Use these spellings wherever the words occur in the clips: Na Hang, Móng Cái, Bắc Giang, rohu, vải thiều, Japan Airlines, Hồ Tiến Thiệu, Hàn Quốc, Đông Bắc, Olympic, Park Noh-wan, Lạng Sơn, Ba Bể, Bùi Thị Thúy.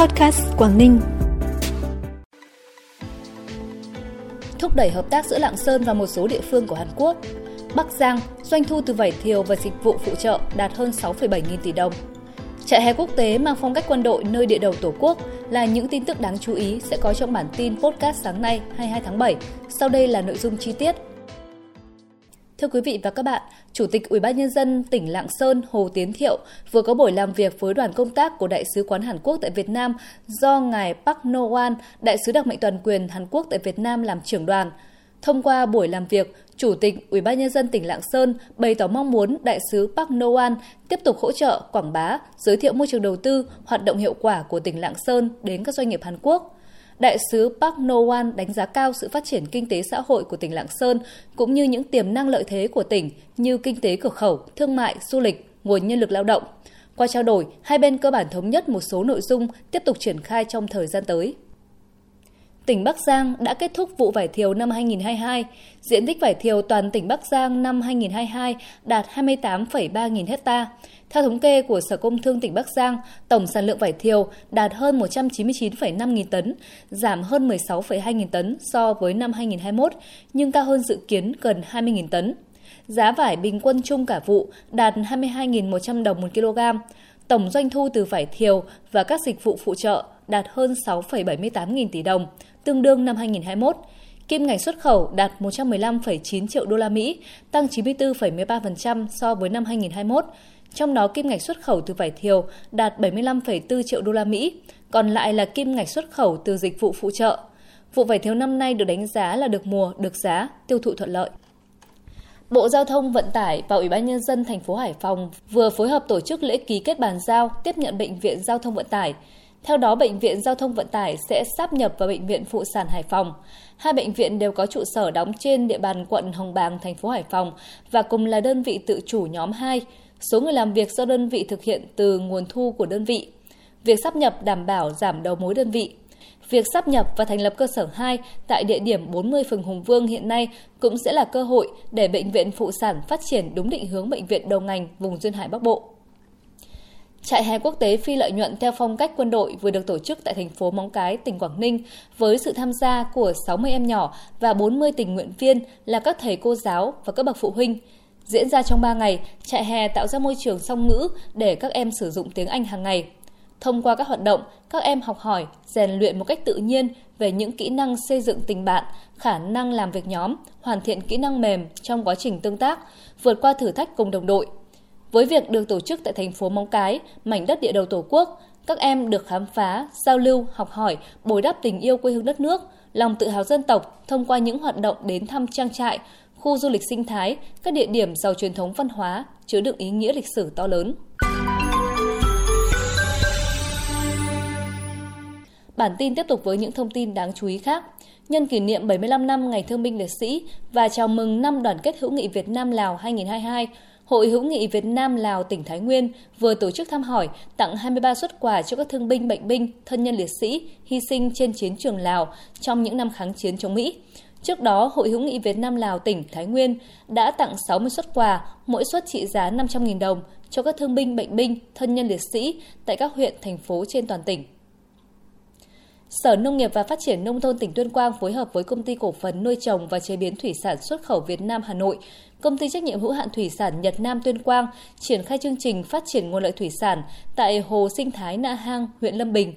Podcast Quảng Ninh. Thúc đẩy hợp tác giữa Lạng Sơn và một số địa phương của Hàn Quốc. Bắc Giang, doanh thu từ vải thiều và dịch vụ phụ trợ đạt hơn 6,7 nghìn tỷ đồng. Trại hè quốc tế mang phong cách quân đội nơi địa đầu Tổ quốc là những tin tức đáng chú ý sẽ có trong bản tin podcast sáng nay 22 tháng 7. Sau đây là nội dung chi tiết. Thưa quý vị và các bạn, Chủ tịch Ủy ban nhân dân tỉnh Lạng Sơn Hồ Tiến Thiệu vừa có buổi làm việc với đoàn công tác của Đại sứ quán Hàn Quốc tại Việt Nam do ngài Park Noh-wan, Đại sứ đặc mệnh toàn quyền Hàn Quốc tại Việt Nam làm trưởng đoàn. Thông qua buổi làm việc, Chủ tịch Ủy ban nhân dân tỉnh Lạng Sơn bày tỏ mong muốn Đại sứ Park Noh-wan tiếp tục hỗ trợ, quảng bá, giới thiệu môi trường đầu tư, hoạt động hiệu quả của tỉnh Lạng Sơn đến các doanh nghiệp Hàn Quốc. Đại sứ Park Noh-wan đánh giá cao sự phát triển kinh tế xã hội của tỉnh Lạng Sơn cũng như những tiềm năng lợi thế của tỉnh như kinh tế cửa khẩu, thương mại, du lịch, nguồn nhân lực lao động. Qua trao đổi, hai bên cơ bản thống nhất một số nội dung tiếp tục triển khai trong thời gian tới. Tỉnh Bắc Giang đã kết thúc vụ vải thiều năm 2022. Diện tích vải thiều toàn tỉnh Bắc Giang năm 2022 đạt 28,3 nghìn hectare. Theo thống kê của Sở Công Thương tỉnh Bắc Giang, tổng sản lượng vải thiều đạt hơn 199,5 nghìn tấn, giảm hơn 16,2 nghìn tấn so với năm 2021, nhưng cao hơn dự kiến gần 20 nghìn tấn. Giá vải bình quân chung cả vụ đạt 22.100 đồng một kg. Tổng doanh thu từ vải thiều và các dịch vụ phụ trợ đạt hơn 6,78 nghìn tỷ đồng, tương đương năm 2021. Kim ngạch xuất khẩu đạt 115,9 triệu đô la Mỹ, tăng 94,13% so với năm 2021. Trong đó kim ngạch xuất khẩu từ vải thiều đạt 75,4 triệu đô la Mỹ, còn lại là kim ngạch xuất khẩu từ dịch vụ phụ trợ. Vụ vải thiều năm nay được đánh giá là được mùa, được giá, tiêu thụ thuận lợi. Bộ Giao thông Vận tải và Ủy ban nhân dân thành phố Hải Phòng vừa phối hợp tổ chức lễ ký kết bàn giao tiếp nhận Bệnh viện Giao thông Vận tải. Theo đó, Bệnh viện Giao thông Vận tải sẽ sáp nhập vào Bệnh viện Phụ sản Hải Phòng. Hai bệnh viện đều có trụ sở đóng trên địa bàn quận Hồng Bàng, thành phố Hải Phòng và cùng là đơn vị tự chủ nhóm 2. Số người làm việc do đơn vị thực hiện từ nguồn thu của đơn vị. Việc sáp nhập đảm bảo giảm đầu mối đơn vị. Việc sáp nhập và thành lập cơ sở 2 tại địa điểm 40 phường Hùng Vương hiện nay cũng sẽ là cơ hội để Bệnh viện Phụ sản phát triển đúng định hướng bệnh viện đầu ngành vùng Duyên Hải Bắc Bộ. Trại hè quốc tế phi lợi nhuận theo phong cách quân đội vừa được tổ chức tại thành phố Móng Cái, tỉnh Quảng Ninh với sự tham gia của 60 em nhỏ và 40 tình nguyện viên là các thầy cô giáo và các bậc phụ huynh. Diễn ra trong 3 ngày, trại hè tạo ra môi trường song ngữ để các em sử dụng tiếng Anh hàng ngày. Thông qua các hoạt động, các em học hỏi, rèn luyện một cách tự nhiên về những kỹ năng xây dựng tình bạn, khả năng làm việc nhóm, hoàn thiện kỹ năng mềm trong quá trình tương tác, vượt qua thử thách cùng đồng đội. Với việc được tổ chức tại thành phố Móng Cái, mảnh đất địa đầu Tổ quốc, các em được khám phá, giao lưu, học hỏi, bồi đắp tình yêu quê hương đất nước, lòng tự hào dân tộc thông qua những hoạt động đến thăm trang trại, khu du lịch sinh thái, các địa điểm giàu truyền thống văn hóa, chứa đựng ý nghĩa lịch sử to lớn. Bản tin tiếp tục với những thông tin đáng chú ý khác. Nhân kỷ niệm 75 năm Ngày Thương binh Liệt sĩ và chào mừng năm đoàn kết hữu nghị Việt Nam-Lào 2022, Hội hữu nghị Việt Nam-Lào tỉnh Thái Nguyên vừa tổ chức thăm hỏi, tặng 23 suất quà cho các thương binh, bệnh binh, thân nhân liệt sĩ hy sinh trên chiến trường Lào trong những năm kháng chiến chống Mỹ. Trước đó, Hội hữu nghị Việt Nam-Lào tỉnh Thái Nguyên đã tặng 60 suất quà, mỗi suất trị giá 500.000 đồng cho các thương binh, bệnh binh, thân nhân liệt sĩ tại các huyện, thành phố trên toàn tỉnh. Sở Nông nghiệp và Phát triển Nông thôn tỉnh Tuyên Quang phối hợp với Công ty Cổ phần Nuôi trồng và Chế biến Thủy sản Xuất khẩu Việt Nam Hà Nội, Công ty Trách nhiệm hữu hạn Thủy sản Nhật Nam Tuyên Quang triển khai chương trình phát triển nguồn lợi thủy sản tại Hồ Sinh thái Na Hang, huyện Lâm Bình.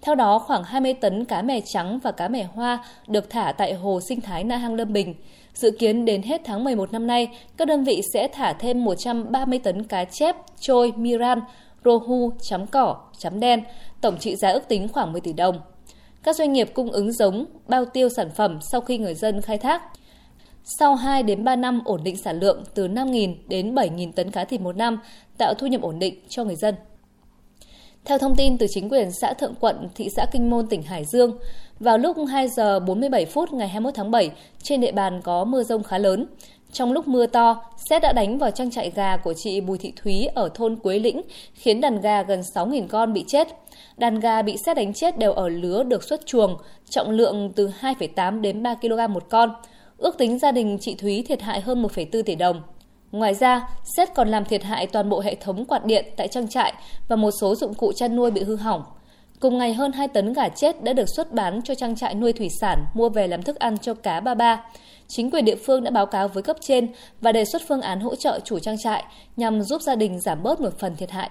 Theo đó, khoảng 20 tấn cá mè trắng và cá mè hoa được thả tại Hồ Sinh thái Na Hang Lâm Bình. Dự kiến đến hết tháng 11 năm nay, các đơn vị sẽ thả thêm 130 tấn cá chép, trôi, miran, rohu, chấm cỏ, chấm đen, tổng trị giá ước tính khoảng 10 tỷ đồng. Các doanh nghiệp cung ứng giống, bao tiêu sản phẩm sau khi người dân khai thác. Sau 2 đến 3 năm ổn định sản lượng từ 5.000 đến 7.000 tấn cá thịt một năm, tạo thu nhập ổn định cho người dân. Theo thông tin từ chính quyền xã Thượng Quận, thị xã Kinh Môn, tỉnh Hải Dương, vào lúc 2 giờ 47 phút ngày 21 tháng 7, trên địa bàn có mưa dông khá lớn. Trong lúc mưa to, sét đã đánh vào trang trại gà của chị Bùi Thị Thúy ở thôn Quế Lĩnh, khiến đàn gà gần 6.000 con bị chết. Đàn gà bị sét đánh chết đều ở lứa được xuất chuồng, trọng lượng từ 2,8 đến 3 kg một con. Ước tính gia đình chị Thúy thiệt hại hơn 1,4 tỷ đồng. Ngoài ra, sét còn làm thiệt hại toàn bộ hệ thống quạt điện tại trang trại và một số dụng cụ chăn nuôi bị hư hỏng. Cùng ngày, hơn 2 tấn gà chết đã được xuất bán cho trang trại nuôi thủy sản mua về làm thức ăn cho cá ba ba. Chính quyền địa phương đã báo cáo với cấp trên và đề xuất phương án hỗ trợ chủ trang trại nhằm giúp gia đình giảm bớt một phần thiệt hại.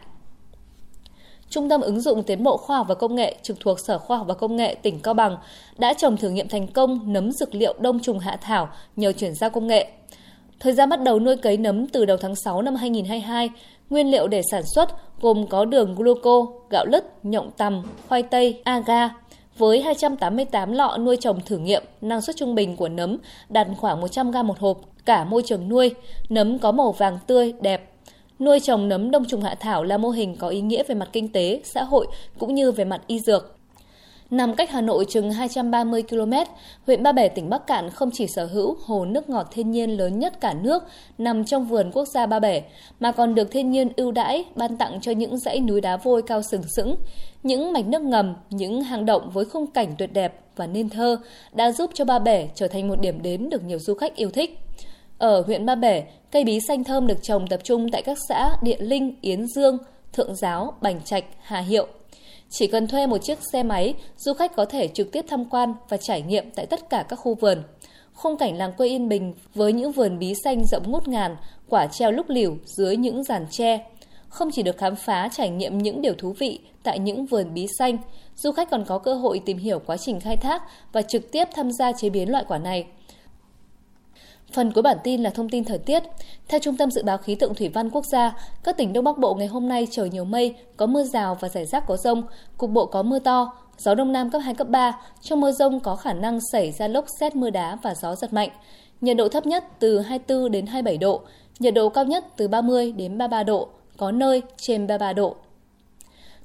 Trung tâm ứng dụng tiến bộ khoa học và công nghệ trực thuộc Sở Khoa học và Công nghệ tỉnh Cao Bằng đã trồng thử nghiệm thành công nấm dược liệu đông trùng hạ thảo nhờ chuyển giao công nghệ. Thời gian bắt đầu nuôi cấy nấm từ đầu tháng 6 năm 2022, nguyên liệu để sản xuất gồm có đường gluco, gạo lứt, nhộng tằm, khoai tây, agar. Với 288 lọ nuôi trồng thử nghiệm, năng suất trung bình của nấm đạt khoảng 100 gram một hộp. Cả môi trường nuôi, nấm có màu vàng tươi, đẹp. Nuôi trồng nấm đông trùng hạ thảo là mô hình có ý nghĩa về mặt kinh tế, xã hội cũng như về mặt y dược. Nằm cách Hà Nội chừng 230 km, huyện Ba Bể, tỉnh Bắc Kạn không chỉ sở hữu hồ nước ngọt thiên nhiên lớn nhất cả nước nằm trong vườn quốc gia Ba Bể, mà còn được thiên nhiên ưu đãi ban tặng cho những dãy núi đá vôi cao sừng sững, những mạch nước ngầm, những hang động với khung cảnh tuyệt đẹp và nên thơ đã giúp cho Ba Bể trở thành một điểm đến được nhiều du khách yêu thích. Ở huyện Ba Bể, cây bí xanh thơm được trồng tập trung tại các xã Địa Linh, Yến Dương, Thượng Giáo, Bành Trạch, Hà Hiệu. Chỉ cần thuê một chiếc xe máy, du khách có thể trực tiếp tham quan và trải nghiệm tại tất cả các khu vườn. Khung cảnh làng quê yên bình với những vườn bí xanh rộng ngút ngàn, quả treo lúc lỉu dưới những giàn tre. Không chỉ được khám phá trải nghiệm những điều thú vị tại những vườn bí xanh, du khách còn có cơ hội tìm hiểu quá trình khai thác và trực tiếp tham gia chế biến loại quả này. Phần cuối bản tin là thông tin thời tiết. Theo Trung tâm Dự báo Khí tượng Thủy văn Quốc gia, các tỉnh Đông Bắc Bộ ngày hôm nay trời nhiều mây, có mưa rào và rải rác có dông, cục bộ có mưa to, gió Đông Nam cấp 2, cấp 3. Trong mưa dông có khả năng xảy ra lốc sét, mưa đá và gió giật mạnh. Nhiệt độ thấp nhất từ 24 đến 27 độ, nhiệt độ cao nhất từ 30 đến 33 độ, có nơi trên 33 độ.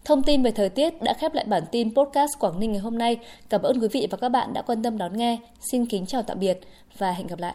Thông tin về thời tiết đã khép lại bản tin podcast Quảng Ninh ngày hôm nay. Cảm ơn quý vị và các bạn đã quan tâm đón nghe. Xin kính chào tạm biệt và hẹn gặp lại.